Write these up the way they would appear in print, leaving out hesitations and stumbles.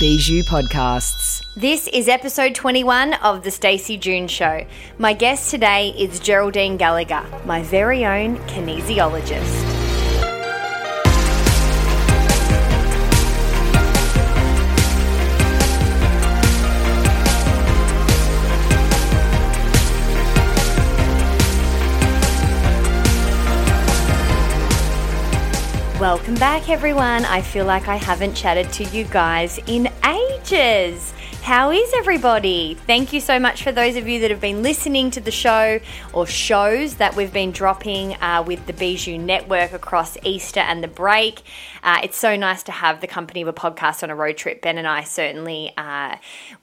Bijou Podcasts. This is episode 21 of The Stacey June Show. My guest today is Geraldine Gallagher, my very own kinesiologist. Welcome back, everyone. I feel like I haven't chatted to you guys in ages. How is everybody? Thank you so much for those of you that have been listening to the show or shows that we've been dropping with the Bijou Network across Easter and the break. It's so nice to have the company of a podcast on a road trip. Ben and I certainly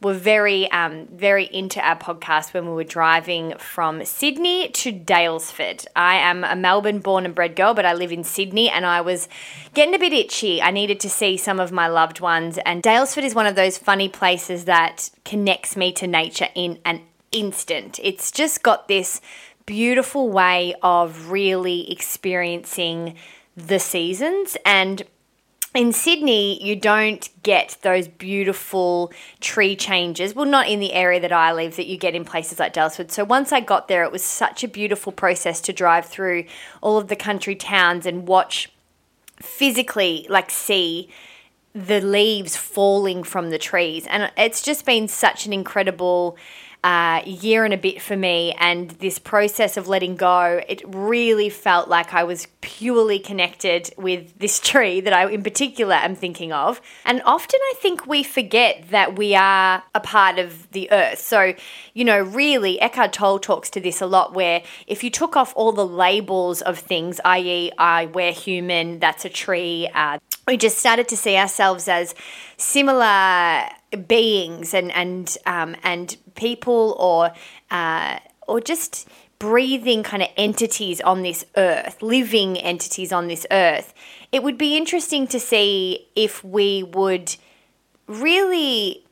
were very into our podcast when we were driving from Sydney to Daylesford. I am a Melbourne born and bred girl, but I live in Sydney, and I was getting a bit itchy. I needed to see some of my loved ones, and Daylesford is one of those funny places that connects me to nature in an instant. It's just got this beautiful way of really experiencing the seasons. And in Sydney, you don't get those beautiful tree changes. Well, not in the area that I live that you get in places like Daylesford. So once I got there, it was such a beautiful process to drive through all of the country towns and watch physically, like, see the leaves falling from the trees. And it's just been such an incredible year and a bit for me, and this process of letting go, it really felt like I was purely connected with this tree that I in particular am thinking of. And often I think we forget that we are a part of the earth. So, you know, really Eckhart Tolle talks to this a lot, where if you took off all the labels of things, i.e. we're human, that's a tree, we just started to see ourselves as similar beings and people or just breathing kind of entities on this earth, living entities on this earth. It would be interesting to see if we would really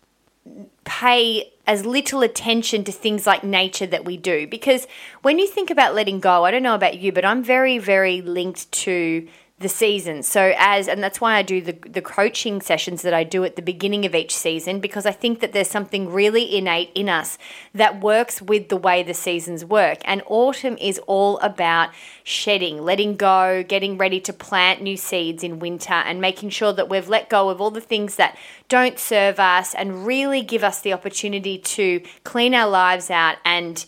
pay as little attention to things like nature that we do. Because when you think about letting go, I don't know about you, but I'm very, very linked to the season. So and that's why I do the coaching sessions that I do at the beginning of each season, because I think that there's something really innate in us that works with the way the seasons work. And autumn is all about shedding, letting go, getting ready to plant new seeds in winter, and making sure that we've let go of all the things that don't serve us and really give us the opportunity to clean our lives out and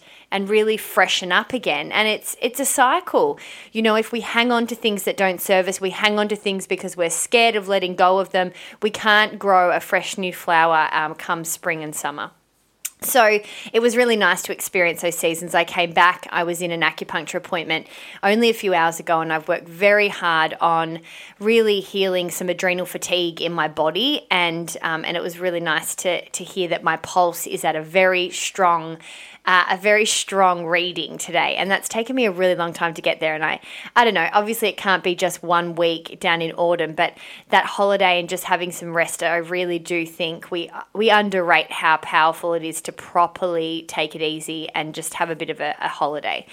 really freshen up again. And it's a cycle. You know, if we hang on to things that don't serve us, we hang on to things because we're scared of letting go of them, we can't grow a fresh new flower come spring and summer. So it was really nice to experience those seasons. I came back, I was in an acupuncture appointment only a few hours ago, and I've worked very hard on really healing some adrenal fatigue in my body. And it was really nice to hear that my pulse is at a very strong reading today. And that's taken me a really long time to get there. And I don't know, obviously it can't be just 1 week down in autumn, but that holiday and just having some rest, I really do think we underrate how powerful it is to properly take it easy and just have a bit of a holiday.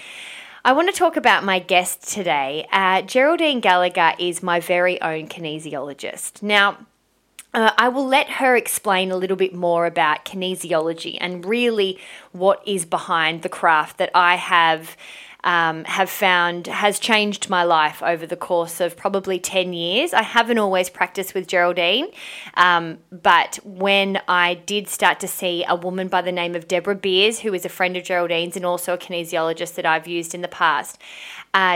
I want to talk about my guest today. Geraldine Gallagher is my very own kinesiologist. Now, I will let her explain a little bit more about kinesiology and really what is behind the craft that I have found has changed my life over the course of probably 10 years. I haven't always practiced with Geraldine, but when I did start to see a woman by the name of Deborah Beers, who is a friend of Geraldine's and also a kinesiologist that I've used in the past,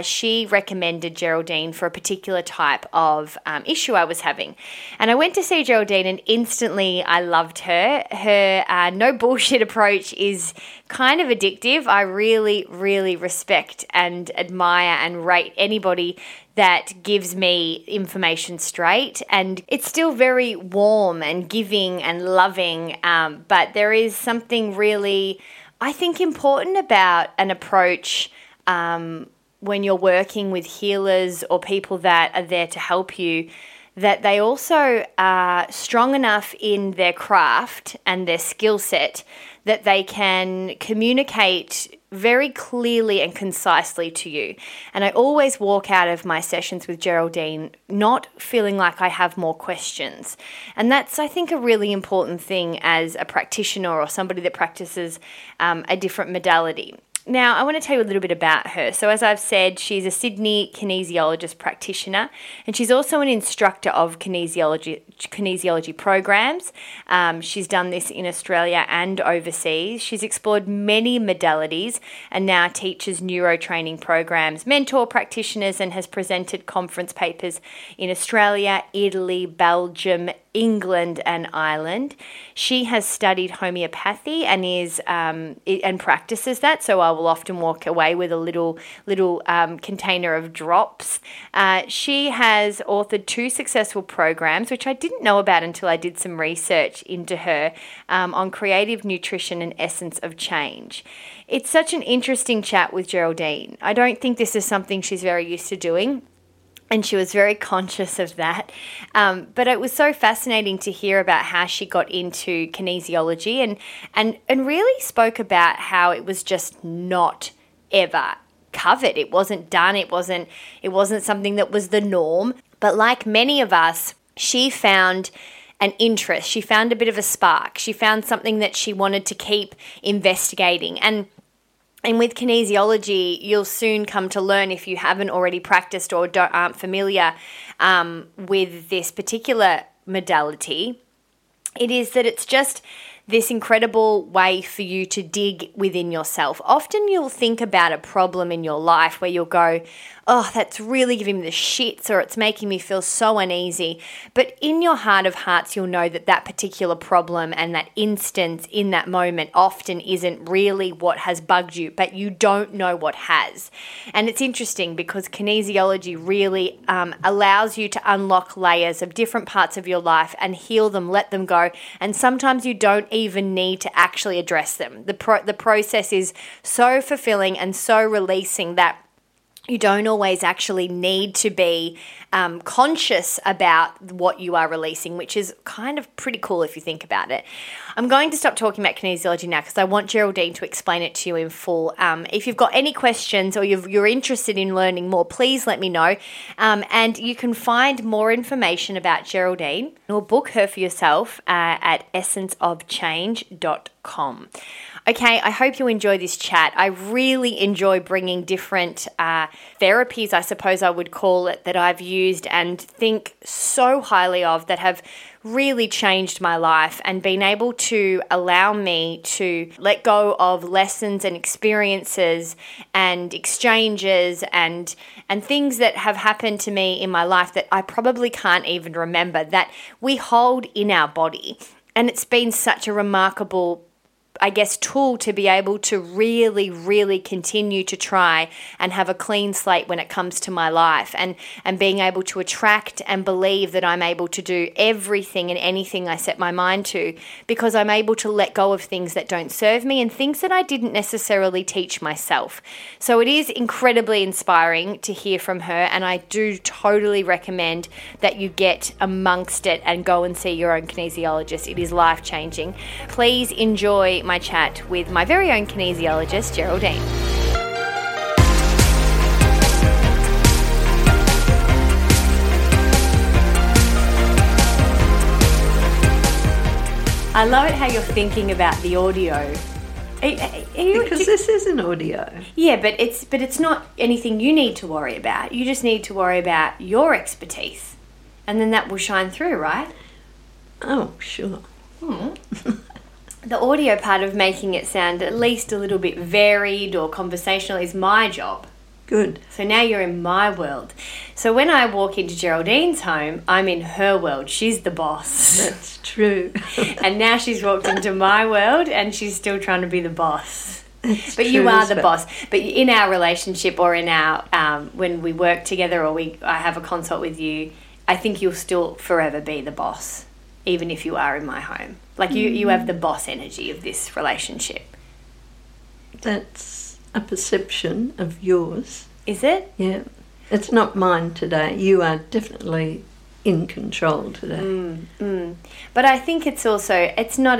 she recommended Geraldine for a particular type of issue I was having. And I went to see Geraldine, and instantly I loved her. Her no bullshit approach is kind of addictive. I really, really respect and admire and rate anybody that gives me information straight. And it's still very warm and giving and loving, but there is something really, I think, important about an approach when you're working with healers or people that are there to help you, that they also are strong enough in their craft and their skill set that they can communicate very clearly and concisely to you. And I always walk out of my sessions with Geraldine not feeling like I have more questions. And that's, I think, a really important thing as a practitioner or somebody that practices a different modality. Now, I want to tell you a little bit about her. So as I've said, she's a Sydney kinesiologist practitioner, and she's also an instructor of kinesiology programs. She's done this in Australia and overseas. She's explored many modalities and now teaches neurotraining programs, mentor practitioners, and has presented conference papers in Australia, Italy, Belgium, England and Ireland. She has studied homeopathy and is and practices that. So I will often walk away with a little container of drops. She has authored 2 successful programs, which I didn't know about until I did some research into her on Creative Nutrition and Essence of Change. It's such an interesting chat with Geraldine. I don't think this is something she's very used to doing, and she was very conscious of that. But it was so fascinating to hear about how she got into kinesiology and really spoke about how it was just not ever covered. It wasn't done. It wasn't something that was the norm. But like many of us, she found an interest. She found a bit of a spark. She found something that she wanted to keep investigating. And with kinesiology, you'll soon come to learn, if you haven't already practiced or aren't familiar with this particular modality, it is that it's just this incredible way for you to dig within yourself. Often you'll think about a problem in your life where you'll go, oh, that's really giving me the shits, or it's making me feel so uneasy. But in your heart of hearts, you'll know that that particular problem and that instance in that moment often isn't really what has bugged you, but you don't know what has. And it's interesting because kinesiology really allows you to unlock layers of different parts of your life and heal them, let them go. And sometimes you don't even need to actually address them. The process is so fulfilling and so releasing that you don't always actually need to be conscious about what you are releasing, which is kind of pretty cool if you think about it. I'm going to stop talking about kinesiology now because I want Geraldine to explain it to you in full. If you've got any questions or you're interested in learning more, please let me know. And you can find more information about Geraldine or book her for yourself at essenceofchange.com. Okay, I hope you enjoy this chat. I really enjoy bringing different therapies, I suppose I would call it, that I've used and think so highly of, that have really changed my life and been able to allow me to let go of lessons and experiences and exchanges and things that have happened to me in my life that I probably can't even remember, that we hold in our body. And it's been such a remarkable, I guess, tool to be able to really, really continue to try and have a clean slate when it comes to my life, and being able to attract and believe that I'm able to do everything and anything I set my mind to, because I'm able to let go of things that don't serve me and things that I didn't necessarily teach myself. So it is incredibly inspiring to hear from her, and I do totally recommend that you get amongst it and go and see your own kinesiologist. It is life-changing. Please enjoy my chat with my very own kinesiologist, Geraldine. I love it how you're thinking about the audio. Because this is an audio. Yeah, but it's not anything you need to worry about. You just need to worry about your expertise, and then that will shine through, right? Oh, sure. The audio part of making it sound at least a little bit varied or conversational is my job. Good. So now you're in my world. So when I walk into Geraldine's home, I'm in her world. She's the boss. That's true. And now she's walked into my world and she's still trying to be the boss. But you are the boss. But in our relationship or in our when we work together or I have a consult with you, I think you'll still forever be the boss, even if you are in my home. Like you have the boss energy of this relationship. That's a perception of yours. Is it? Yeah. It's not mine today. You are definitely in control today. But I think it's also, it's not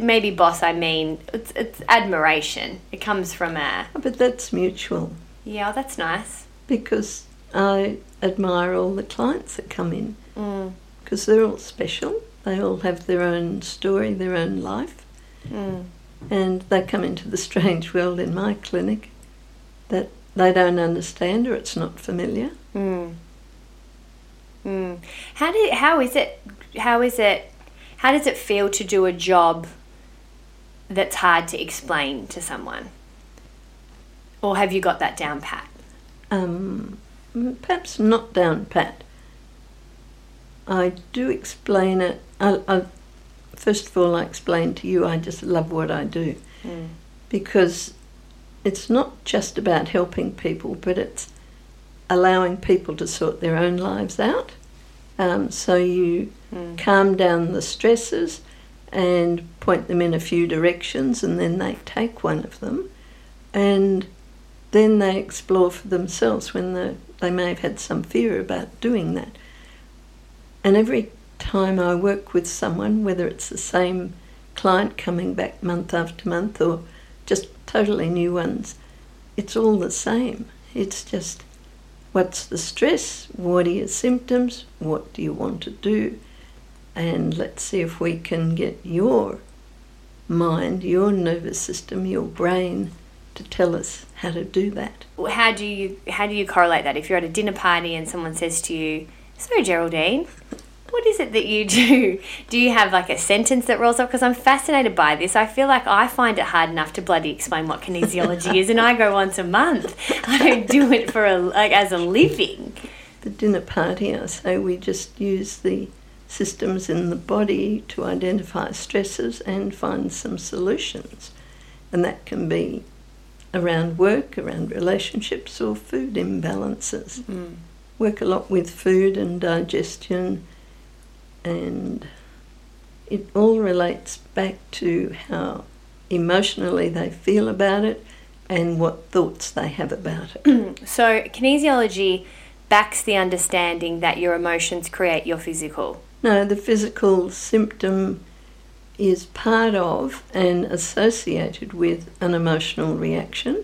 maybe boss, I mean, it's admiration. It comes from but that's mutual. Yeah, that's nice. Because I admire all the clients that come in. Because they're all special. They all have their own story, their own life. And they come into the strange world in my clinic that they don't understand or it's not familiar. How does it feel to do a job that's hard to explain to someone? Or have you got that down pat? Perhaps not down pat. I do explain it. First of all, I explain to you I just love what I do because it's not just about helping people, but it's allowing people to sort their own lives out. So you calm down the stresses and point them in a few directions, and then they take one of them and then they explore for themselves when they may have had some fear about doing that. And every time I work with someone, whether it's the same client coming back month after month or just totally new ones, it's all the same. It's just, what's the stress? What are your symptoms? What do you want to do? And let's see if we can get your mind, your nervous system, your brain to tell us how to do that. How do you correlate that? If you're at a dinner party and someone says to you, "So, Geraldine, what is it that you do?" Do you have like a sentence that rolls off? Because I'm fascinated by this. I feel like I find it hard enough to bloody explain what kinesiology is, and I go once a month. I don't do it as a living. The dinner party, I say, we just use the systems in the body to identify stresses and find some solutions. And that can be around work, around relationships, or food imbalances. Work a lot with food and digestion, and it all relates back to how emotionally they feel about it and what thoughts they have about it. So kinesiology backs the understanding that your emotions create your physical. No, the physical symptom is part of and associated with an emotional reaction.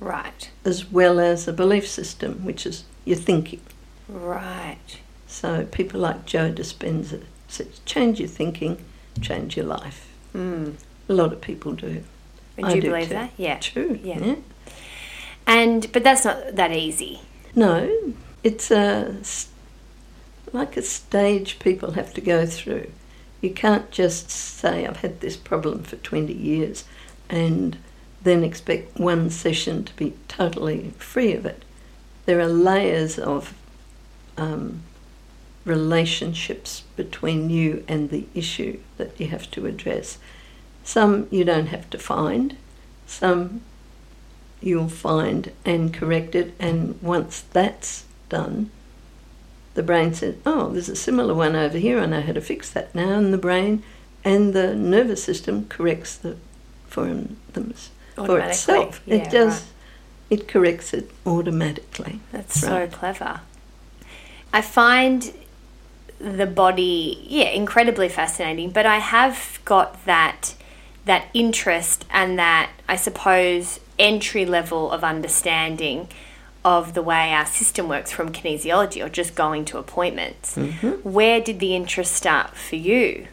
Right. As well as a belief system, which is your thinking. Right. So people like Joe Dispenza says, change your thinking, change your life. A lot of people do. And I do believe too. That? Yeah. True. Yeah. But that's not that easy. No, it's like a stage people have to go through. You can't just say, I've had this problem for 20 years and then expect one session to be totally free of it. There are layers of relationships between you and the issue that you have to address. Some you don't have to find, some you'll find and correct it, and once that's done, the brain says, oh, there's a similar one over here, I know how to fix that now, and the brain and the nervous system corrects for itself. Yeah, it does. Right. It corrects it automatically. That's right. So clever. I find the body, incredibly fascinating, but I have got that interest and that, I suppose, entry level of understanding of the way our system works from kinesiology or just going to appointments. Where did the interest start for you?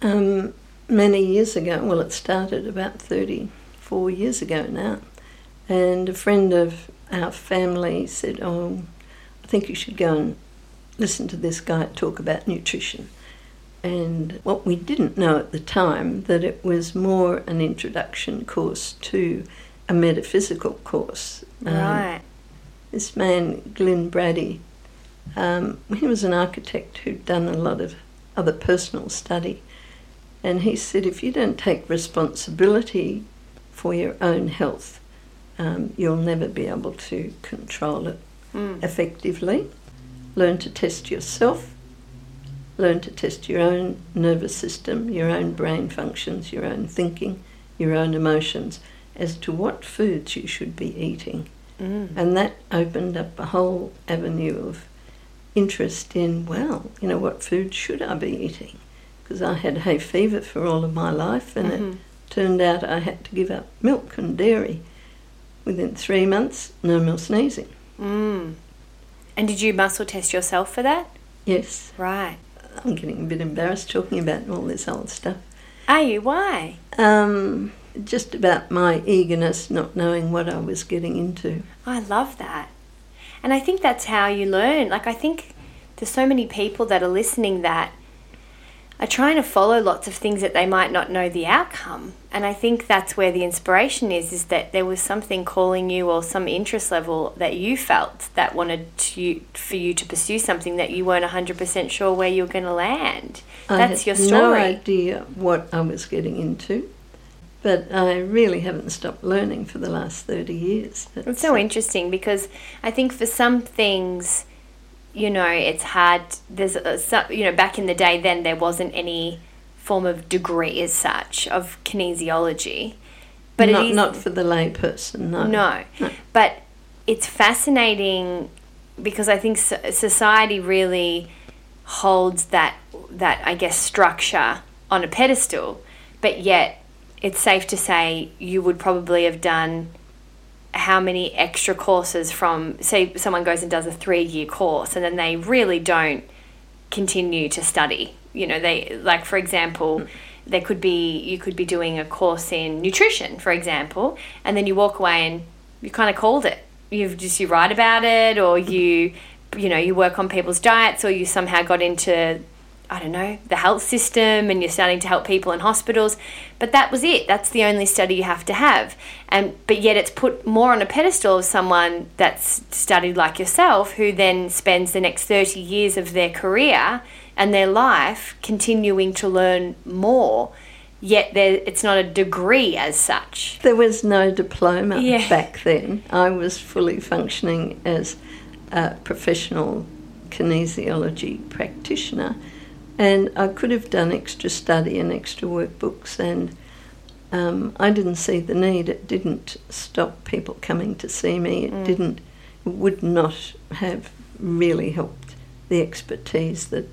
Many years ago. Well, it started about 34 years ago now. And a friend of our family said, oh, I think you should go and listen to this guy talk about nutrition. And what we didn't know at the time, that it was more an introduction course to a metaphysical course. Right. This man, Glyn Braddy, he was an architect who'd done a lot of other personal study. And he said, if you don't take responsibility for your own health, you'll never be able to control it effectively. Learn to test yourself. Learn to test your own nervous system, your own brain functions, your own thinking, your own emotions, as to what foods you should be eating. And that opened up a whole avenue of interest in, well, you know, what food should I be eating? Because I had hay fever for all of my life, and it turned out I had to give up milk and dairy. Within 3 months, no more sneezing. And did you muscle test yourself for that? Yes. Right. I'm getting a bit embarrassed talking about all this old stuff. Are you? Why? Just about my eagerness, not knowing what I was getting into. I love that. And I think that's how you learn. Like, I think there's so many people that are listening that are trying to follow lots of things that they might not know the outcome. And I think that's where the inspiration is that there was something calling you or some interest level that you felt that wanted to, for you to pursue something that you weren't 100% sure where you were going to land. That's your story. I had no idea what I was getting into. But I really haven't stopped learning for the last 30 years. It's so interesting because I think for some things, you know, it's hard. There's, you know, back in the day then there wasn't any form of degree as such of kinesiology. But not, it is, not for the lay person, no. No. But it's fascinating because I think society really holds that, I guess, structure on a pedestal, but yet it's safe to say you would probably have done how many extra courses from, say, someone goes and does a 3-year course and then they really don't continue to study. You know, they, like, for example, there could be, you could be doing a course in nutrition, for example, and then you walk away and you kind of called it. You write about it, or you know, you work on people's diets, or you somehow got into, I don't know, the health system, and you're starting to help people in hospitals. But that was it. That's the only study you have to have. But yet it's put more on a pedestal of someone that's studied like yourself, who then spends the next 30 years of their career and their life continuing to learn more, yet it's not a degree as such. There was no diploma back then. I was fully functioning as a professional kinesiology practitioner. And I could have done extra study and extra workbooks, and I didn't see the need. It didn't stop people coming to see me. It didn't, it would not have really helped the expertise that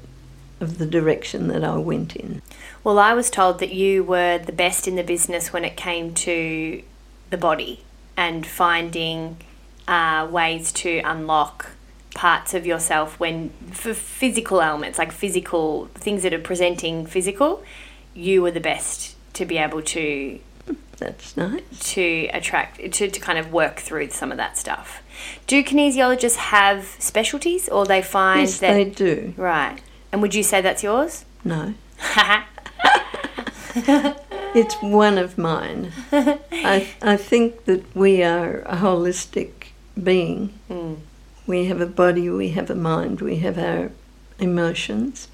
of the direction that I went in. Well, I was told that you were the best in the business when it came to the body and finding ways to unlock parts of yourself when for physical ailments, like physical things that are presenting physical, you were the best to be able to to attract to kind of work through some of that stuff. Do kinesiologists have specialties, or they find yes, that they do. Right. And would you say that's yours? No. It's one of mine. I think that we are a holistic being. We have a body, we have a mind, we have our emotions,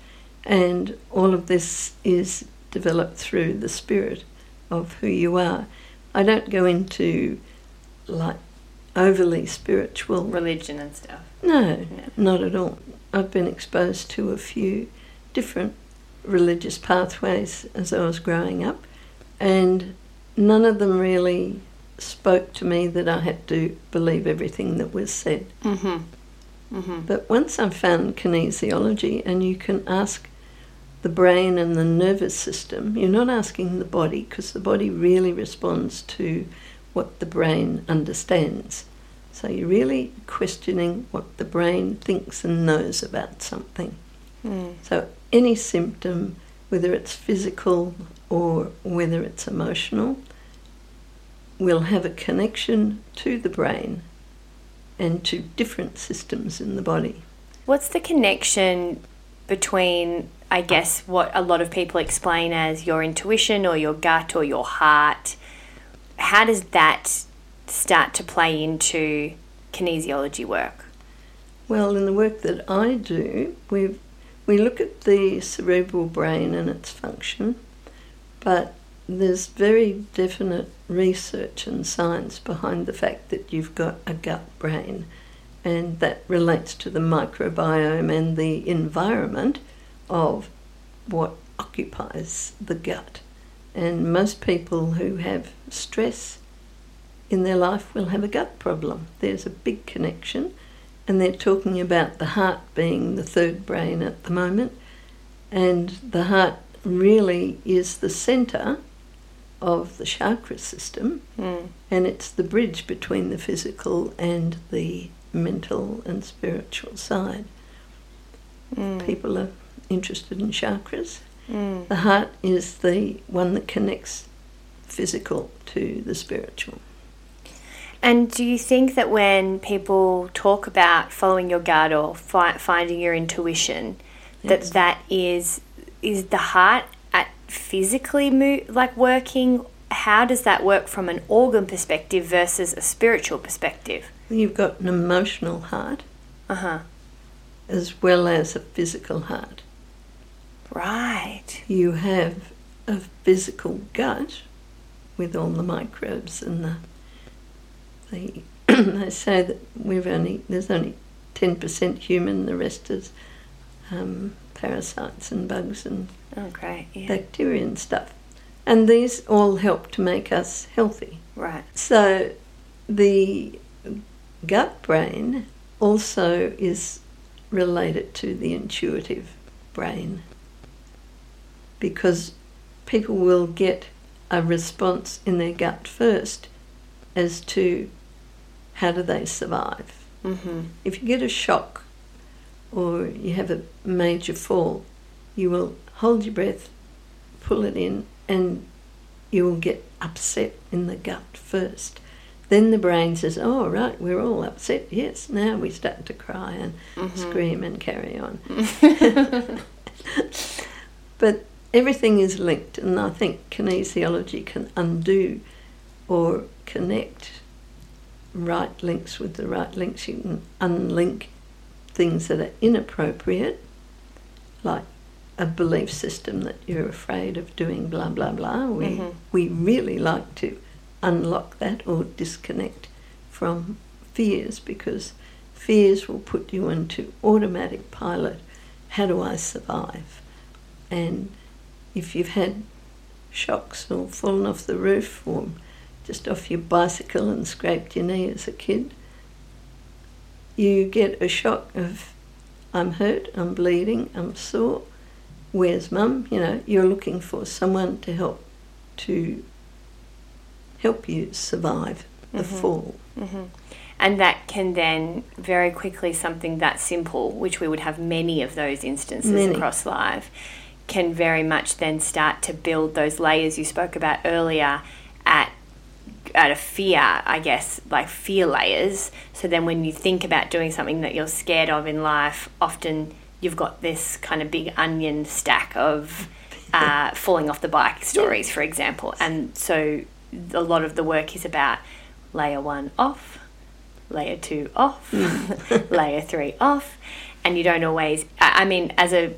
and all of this is developed through the spirit of who you are. I don't go into, like, overly spiritual religion and stuff. No, not at all. I've been exposed to a few different religious pathways as I was growing up, and none of them really spoke to me that I had to believe everything that was said. But once I found kinesiology, and you can ask the brain and the nervous system, you're not asking the body, because the body really responds to what the brain understands. So you're really questioning what the brain thinks and knows about something. So any symptom, whether it's physical or whether it's emotional, will have a connection to the brain and to different systems in the body. What's the connection between, I guess, what a lot of people explain as your intuition or your gut or your heart? How does that start to play into kinesiology work? Well, in the work that I do, we look at the cerebral brain and its function, but there's very definite research and science behind the fact that you've got a gut brain, and that relates to the microbiome and the environment of what occupies the gut. And most people who have stress in their life will have a gut problem. There's a big connection, and they're talking about the heart being the third brain at the moment, and the heart really is the centre of the chakra system, and it's the bridge between the physical and the mental and spiritual side. People are interested in chakras. The heart is the one that connects physical to the spiritual. And do you think that when people talk about following your gut or finding your intuition, yes, that is the heart at physically working? How does that work from an organ perspective versus a spiritual perspective? You've got an emotional heart, as well as a physical heart. Right. You have a physical gut with all the microbes and the they say that there's only 10% human, the rest is parasites and bugs and bacteria and stuff. And these all help to make us healthy. Right. So the gut brain also is related to the intuitive brain, because people will get a response in their gut first as to how do they survive. If you get a shock or you have a major fall, you will hold your breath, pull it in, and you will get upset in the gut first. Then the brain says, oh, right, we're all upset, yes, now we start to cry and scream and carry on. But everything is linked, and I think kinesiology can undo or connect right links with the right links. You can unlink things that are inappropriate, like a belief system that you're afraid of doing blah, blah, blah. We really like to unlock that or disconnect from fears, because fears will put you into automatic pilot. How do I survive? And if you've had shocks or fallen off the roof or just off your bicycle and scraped your knee as a kid, you get a shock of, I'm hurt, I'm bleeding, I'm sore, where's mum? You know, you're looking for someone to help you survive the fall. And that can then very quickly, something that simple, which we would have many of those instances across life, can very much then start to build those layers you spoke about earlier at a fear, I guess, like fear layers. So then when you think about doing something that you're scared of in life, often you've got this kind of big onion stack of falling off the bike stories, for example. And so a lot of the work is about layer 1 off, layer 2 off, layer 3 off. And you don't always, I mean, I don't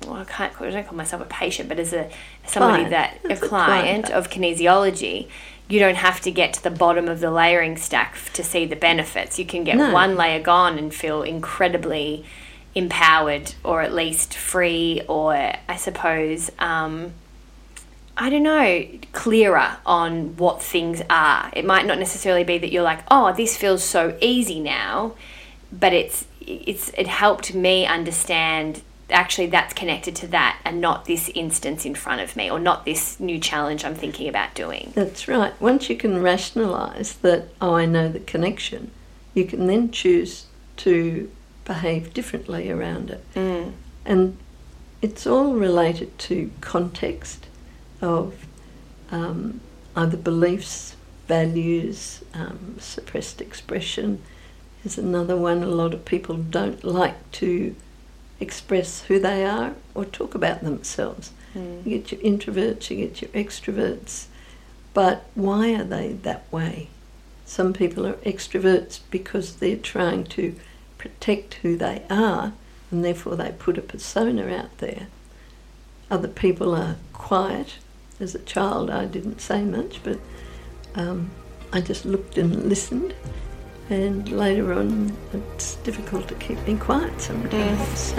call myself a patient, but as a client of kinesiology, you don't have to get to the bottom of the layering stack to see the benefits. You can get one layer gone and feel incredibly empowered, or at least free, or I suppose, clearer on what things are. It might not necessarily be that you're like, oh, this feels so easy now, but it helped me understand actually that's connected to that, and not this instance in front of me, or not this new challenge I'm thinking about doing. That's right. Once you can rationalise that, oh, I know the connection, you can then choose to behave differently around it. And it's all related to context of either beliefs, values, suppressed expression is another one. A lot of people don't like to express who they are or talk about themselves. You get your introverts, you get your extroverts, but why are they that way? Some people are extroverts because they're trying to protect who they are, and therefore they put a persona out there. Other people are quiet As a child, I didn't say much, but I just looked and listened. And later on, it's difficult to keep me quiet sometimes. Yes.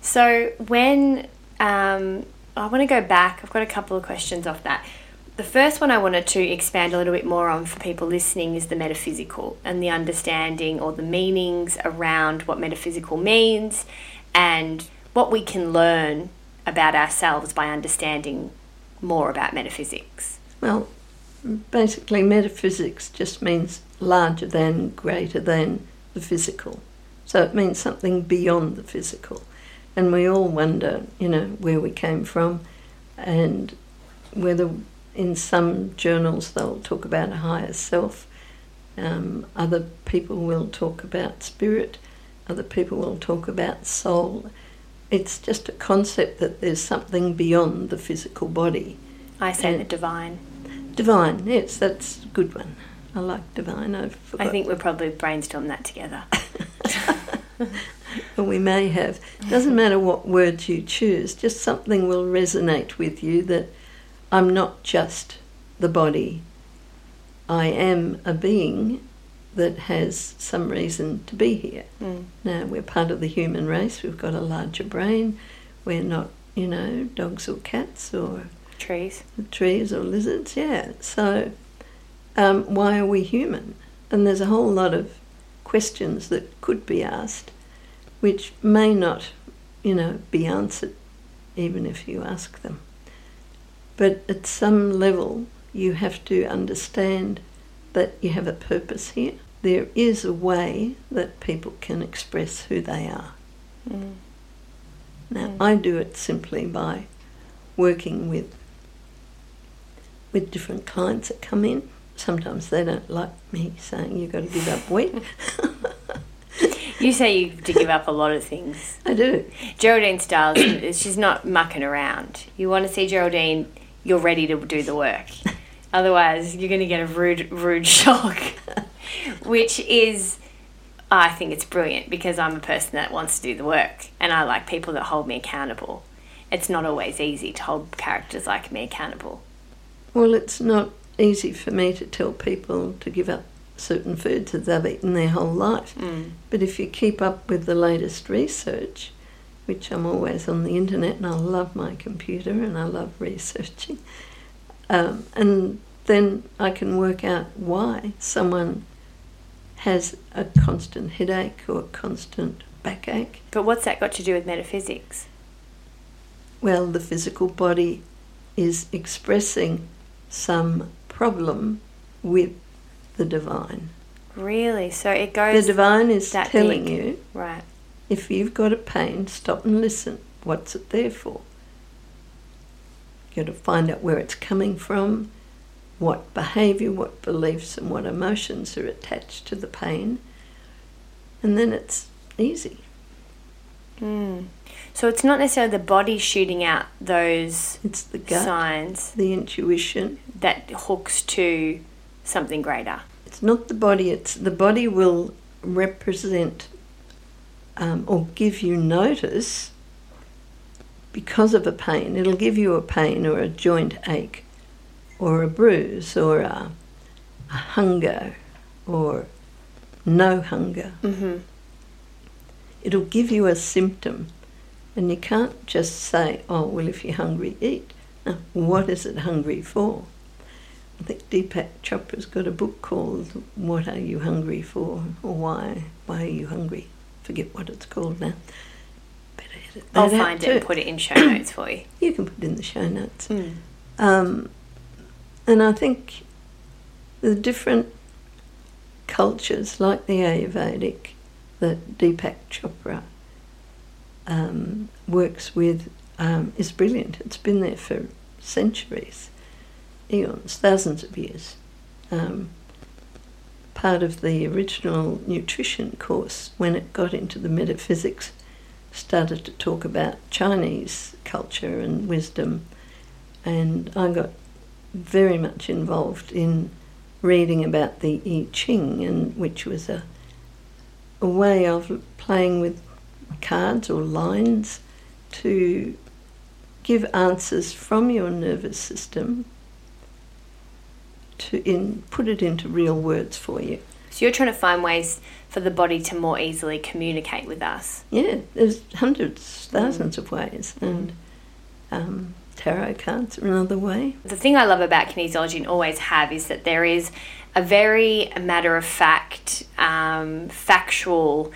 So when, I want to go back, I've got a couple of questions off that. The first one I wanted to expand a little bit more on for people listening is the metaphysical and the understanding or the meanings around what metaphysical means and what we can learn about ourselves by understanding more about metaphysics. Well, basically metaphysics just means larger than, greater than the physical. So it means something beyond the physical. And we all wonder, you know, where we came from and whether in some journals they'll talk about a higher self. Other people will talk about spirit. Other people will talk about soul. It's just a concept that there's something beyond the physical body. I say the divine. Divine, yes, that's a good one. I like divine, I forgot. I think we'll probably brainstorm that together. Or we may have. Doesn't matter what words you choose, just something will resonate with you that I'm not just the body. I am a being that has some reason to be here. Mm. Now, we're part of the human race. We've got a larger brain. We're not, you know, dogs or cats or... Trees. Trees or lizards, yeah. So why are we human? And there's a whole lot of questions that could be asked which may not, you know, be answered even if you ask them. But at some level you have to understand that you have a purpose here. There is a way that people can express who they are. Mm. Now, I do it simply by working with different clients that come in. Sometimes they don't like me saying you've got to give up weight. You say you have to give up a lot of things. I do. Geraldine Stiles, she's not mucking around. You want to see Geraldine, you're ready to do the work. Otherwise, you're going to get a rude shock, which is, I think it's brilliant because I'm a person that wants to do the work and I like people that hold me accountable. It's not always easy to hold characters like me accountable. Well, it's not easy for me to tell people to give up certain foods that they've eaten their whole life. Mm. But if you keep up with the latest research, which I'm always on the internet and I love my computer and I love researching, and then I can work out why someone has a constant headache or a constant backache. But what's that got to do with metaphysics? Well, the physical body is expressing some problem with the divine. Really? So it goes... The divine is telling you, right, if you've got a pain, stop and listen. What's it there for? You've got to find out where it's coming from, what behaviour, what beliefs and what emotions are attached to the pain, and then it's easy. Mm. So it's not necessarily the body shooting out those it's the gut, signs. The intuition. That hooks to something greater. It's not the body. It's the body will represent or give you notice because of a pain. It'll give you a pain or a joint ache or a bruise or a hunger or no hunger. Mm-hmm. It'll give you a symptom and you can't just say, oh, well, if you're hungry, eat. Now, what is it hungry for? I think Deepak Chopra's got a book called What Are You Hungry For? Or Why Are You Hungry? Forget what it's called now. Better I'll find it and put it in show notes for you. You can put it in the show notes. Mm. And I think the different cultures, like the Ayurvedic, that Deepak Chopra works with, is brilliant. It's been there for centuries, eons, thousands of years. Part of the original nutrition course, when it got into the metaphysics, started to talk about Chinese culture and wisdom, and I got very much involved in reading about the I Ching, and which was a way of playing with cards or lines to give answers from your nervous system to put it into real words for you. So you're trying to find ways for the body to more easily communicate with us. Yeah, there's hundreds, thousands of ways, and tarot cards are another way. The thing I love about kinesiology and always have is that there is a very matter-of-fact, factual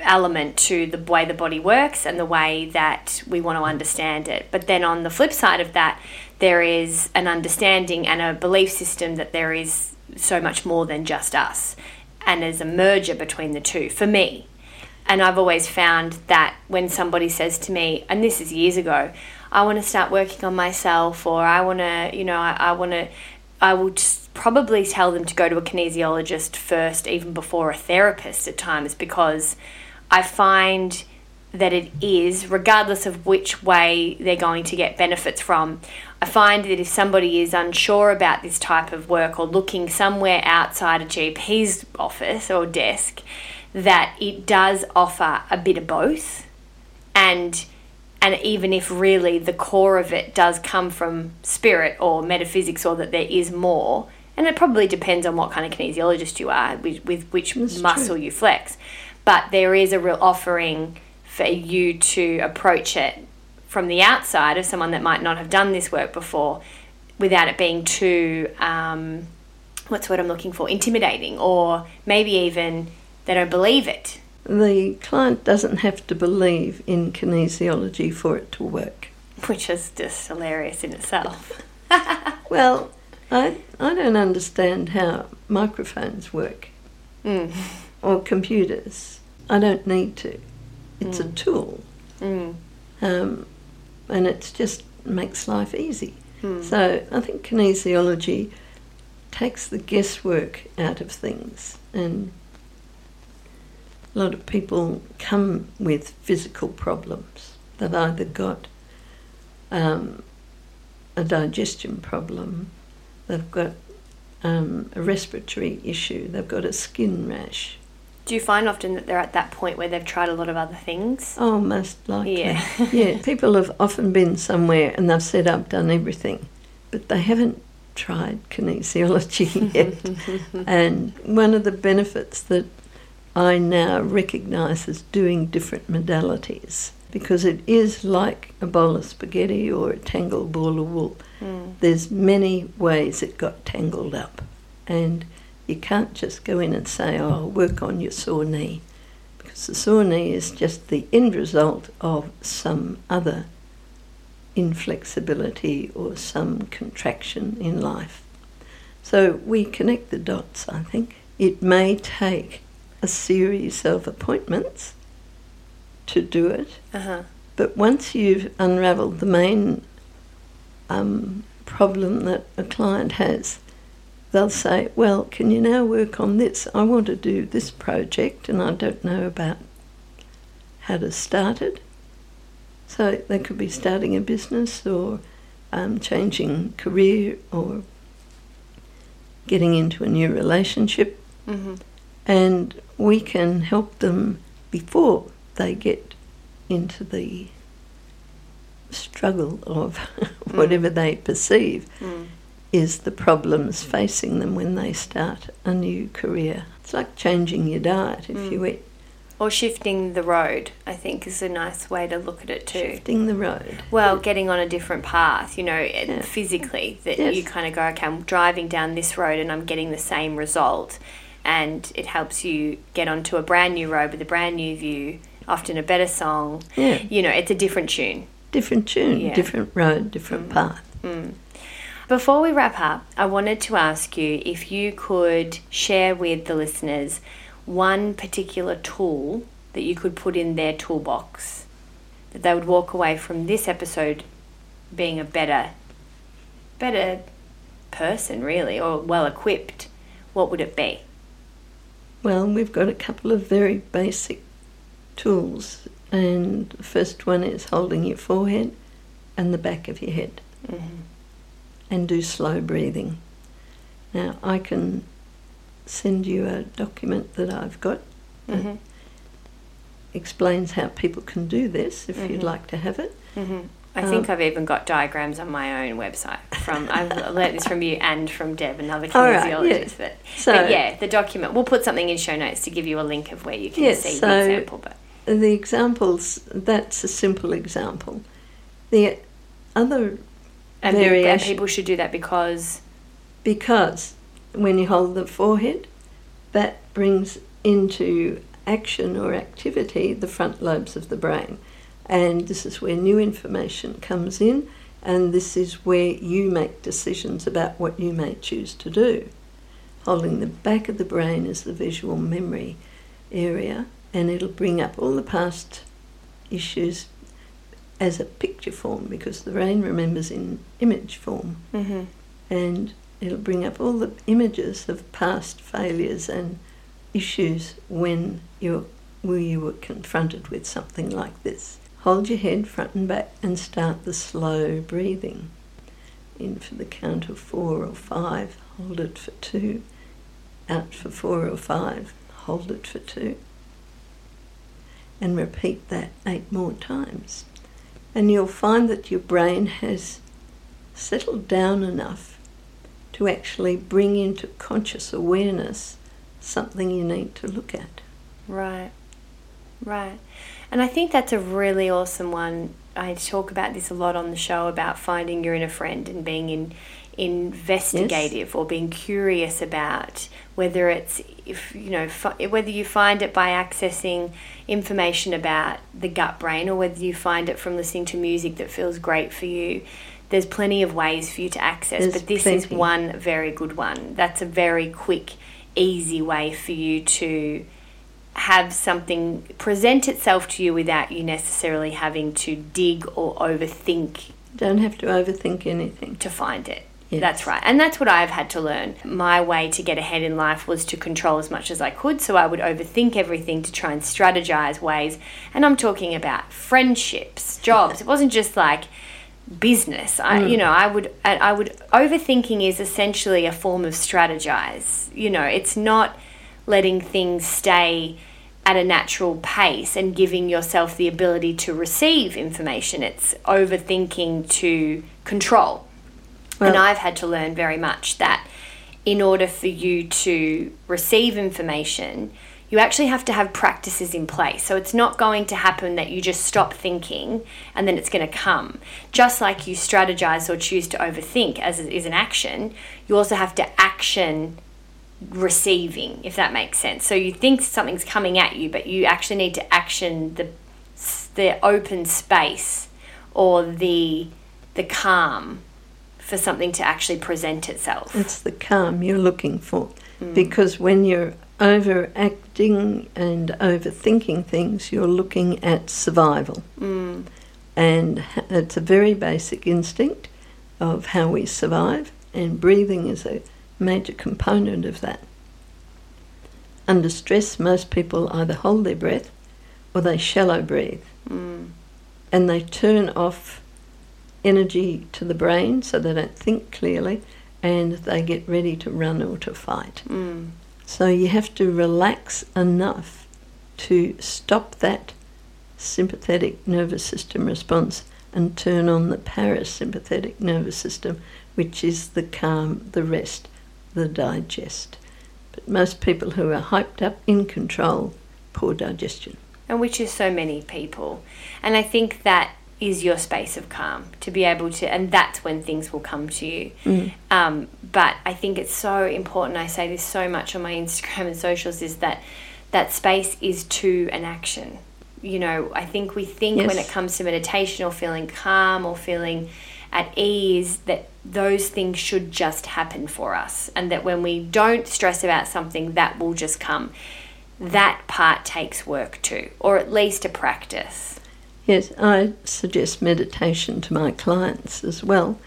element to the way the body works and the way that we want to understand it. But then on the flip side of that, there is an understanding and a belief system that there is so much more than just us, and there's a merger between the two for me. And I've always found that when somebody says to me, and this is years ago, I want to start working on myself, or I want to, you know, I will just probably tell them to go to a kinesiologist first, even before a therapist at times, because I find that it is, regardless of which way they're going to get benefits from, I find that if somebody is unsure about this type of work or looking somewhere outside a GP's office or desk, that it does offer a bit of both. And even if really the core of it does come from spirit or metaphysics, or that there is more, and it probably depends on what kind of kinesiologist you are, with which That's muscle true. You flex, but there is a real offering for you to approach it from the outside of someone that might not have done this work before, without it being too, what's the word I'm looking for, intimidating, or maybe even they don't believe it. The client doesn't have to believe in kinesiology for it to work. Which is just hilarious in itself. Well, I don't understand how microphones work or computers. I don't need to. It's a tool. And it just makes life easy. So I think kinesiology takes the guesswork out of things, and a lot of people come with physical problems. They've either got a digestion problem, they've got a respiratory issue, they've got a skin rash. Do you find often that they're at that point where they've tried a lot of other things? Oh, most likely. Yeah. Yeah. People have often been somewhere and they've said, I've done everything, but they haven't tried kinesiology yet. And one of the benefits that I now recognise as doing different modalities, because it is like a bowl of spaghetti or a tangled ball of wool. There's many ways it got tangled up, and you can't just go in and say, oh, I'll work on your sore knee, because the sore knee is just the end result of some other inflexibility or some contraction in life. So we connect the dots, I think. It may take a series of appointments to do it, but once you've unravelled the main problem that a client has, they'll say, well, can you now work on this? I want to do this project and I don't know about how to start it. So they could be starting a business, or changing career, or getting into a new relationship. And we can help them before they get into the struggle of whatever they perceive is the problems facing them when they start a new career. It's like changing your diet, if you eat. Or shifting the road, I think, is a nice way to look at it too. Shifting the road. Well, getting on a different path, you know, physically, that you kind of go, okay, I'm driving down this road and I'm getting the same result. And it helps you get onto a brand new road with a brand new view often a better song. Yeah. You know, it's a different tune. Different tune, yeah. Different road, different path. Mm. Before we wrap up, I wanted to ask you if you could share with the listeners one particular tool that you could put in their toolbox that they would walk away from this episode being a better person, really, or well-equipped. What would it be? Well, we've got a couple of very basic tools, and the first one is holding your forehead and the back of your head, and do slow breathing. Now, I can send you a document that I've got that explains how people can do this if you'd like to have it. I think I've even got diagrams on my own website. I've learnt this from you and from Deb, another kinesiologist. All right, yeah. But yeah, the document. We'll put something in show notes to give you a link of where you can see the example. But the examples, that's a simple example. The other variation... And people should do that because... Because when you hold the forehead, that brings into action or activity the front lobes of the brain. And this is where new information comes in, and this is where you make decisions about what you may choose to do. Holding the back of the brain is the visual memory area, and it'll bring up all the past issues as a picture form, because the brain remembers in image form. And it'll bring up all the images of past failures and issues when you were confronted with something like this. Hold your head front and back and start the slow breathing. In for the count of 4 or 5, hold it for 2. Out for 4 or 5, hold it for 2. And repeat that 8 more times. And you'll find that your brain has settled down enough to actually bring into conscious awareness something you need to look at. Right. And I think that's a really awesome one. I talk about this a lot on the show, about finding your inner friend and being investigative or being curious about whether it's, whether you find it by accessing information about the gut brain or whether you find it from listening to music that feels great for you. There's plenty of ways for you to access, but this is one very good one. That's a very quick, easy way for you to have something present itself to you without you necessarily having to dig or overthink. Don't have to overthink anything. To find it. Yes. That's right. And that's what I've had to learn. My way to get ahead in life was to control as much as I could, so I would overthink everything to try and strategize ways. And I'm talking about friendships, jobs. It wasn't just like business. I would overthinking is essentially a form of strategize. It's not letting things stay at a natural pace and giving yourself the ability to receive information. It's overthinking to control. Well, and I've had to learn very much that in order for you to receive information, you actually have to have practices in place. So it's not going to happen that you just stop thinking and then it's going to come. Just like you strategize or choose to overthink as is an action, you also have to action receiving, if that makes sense. So you think something's coming at you, but you actually need to action the open space or the calm for something to actually present itself. It's the calm you're looking for, because when you're overacting and overthinking things, you're looking at survival. And it's a very basic instinct of how we survive, and breathing is a major component of that. Under stress, most people either hold their breath or they shallow breathe, and they turn off energy to the brain so they don't think clearly, and they get ready to run or to fight. So you have to relax enough to stop that sympathetic nervous system response and turn on the parasympathetic nervous system, which is the calm, the rest, the digest. But most people who are hyped up, in control, poor digestion. And which is so many people. And I think that is your space of calm, to be able to, and that's when things will come to you. But I think it's so important, I say this so much on my Instagram and socials, is that space is to an action. you know, I think we think when it comes to meditation or feeling calm or feeling at ease that those things should just happen for us, and that when we don't stress about something, that will just come. That part takes work too, or at least a practice. Yes, I suggest meditation to my clients as well,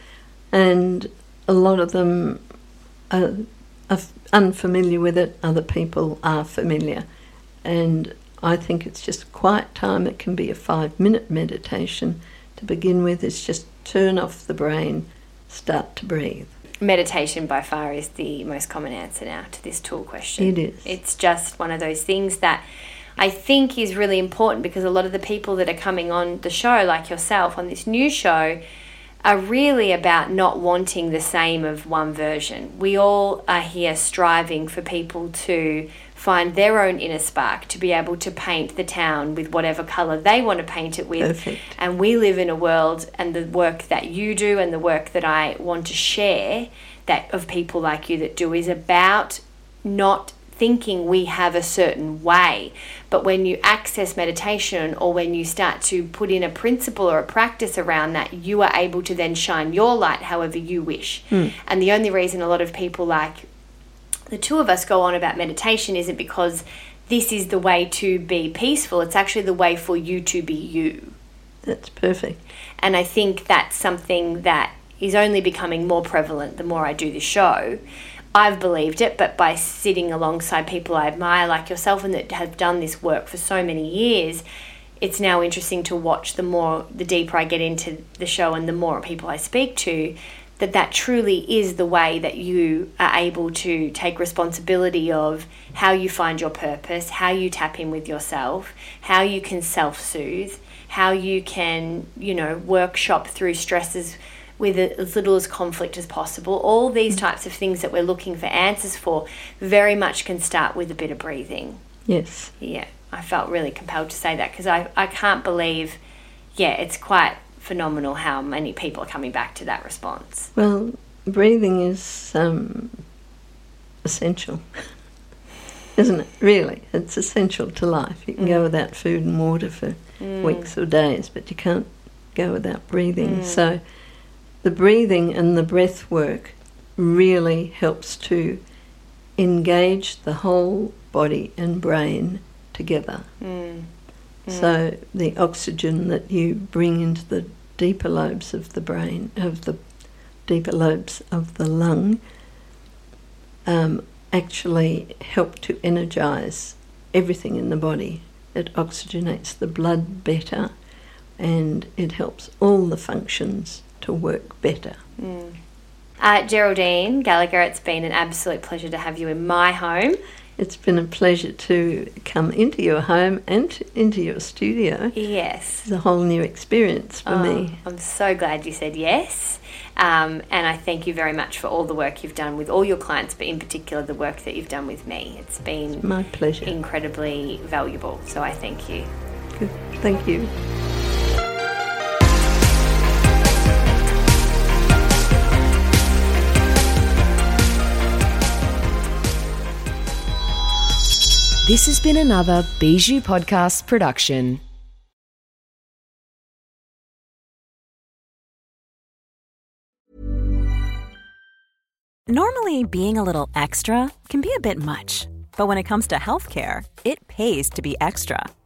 and a lot of them are unfamiliar with it, other people are familiar, and I think it's just quiet time. It can be a 5-minute meditation to begin with. It's just turn off the brain, start to breathe. Meditation by far is the most common answer now to this tool question. It is. It's just one of those things that I think is really important, because a lot of the people that are coming on the show, like yourself, on this new show, are really about not wanting the same of one version. We all are here striving for people to find their own inner spark, to be able to paint the town with whatever colour they want to paint it with. Perfect. And we live in a world, and the work that you do and the work that I want to share that of people like you that do is about not thinking we have a certain way. But when you access meditation, or when you start to put in a principle or a practice around that, you are able to then shine your light however you wish. And the only reason a lot of people like the two of us go on about meditation isn't because this is the way to be peaceful. It's actually the way for you to be you. That's perfect. And I think that's something that is only becoming more prevalent the more I do this show. I've believed it, but by sitting alongside people I admire like yourself and that have done this work for so many years, it's now interesting to watch the deeper I get into the show and the more people I speak to, that truly is the way that you are able to take responsibility of how you find your purpose, how you tap in with yourself, how you can self-soothe, how you can, workshop through stresses with as little as conflict as possible. All these types of things that we're looking for answers for very much can start with a bit of breathing. Yes. Yeah, I felt really compelled to say that because I can't believe, it's quite phenomenal how many people are coming back to that response. Well, breathing is essential, isn't it? Really, it's essential to life. You can go without food and water for weeks or days, but you can't go without breathing. So the breathing and the breath work really helps to engage the whole body and brain together. So the oxygen that you bring into the deeper lobes of the brain, of the deeper lobes of the lung, actually help to energise everything in the body. It oxygenates the blood better, and it helps all the functions to work better. Geraldine Gallagher, it's been an absolute pleasure to have you in my home. It's been a pleasure to come into your home and into your studio. Yes. It's a whole new experience for me. I'm so glad you said yes. And I thank you very much for all the work you've done with all your clients, but in particular the work that you've done with me. It's been my pleasure. Incredibly valuable. So I thank you. Good. Thank you. This has been another Bijou Podcast production. Normally, being a little extra can be a bit much, but when it comes to healthcare, it pays to be extra.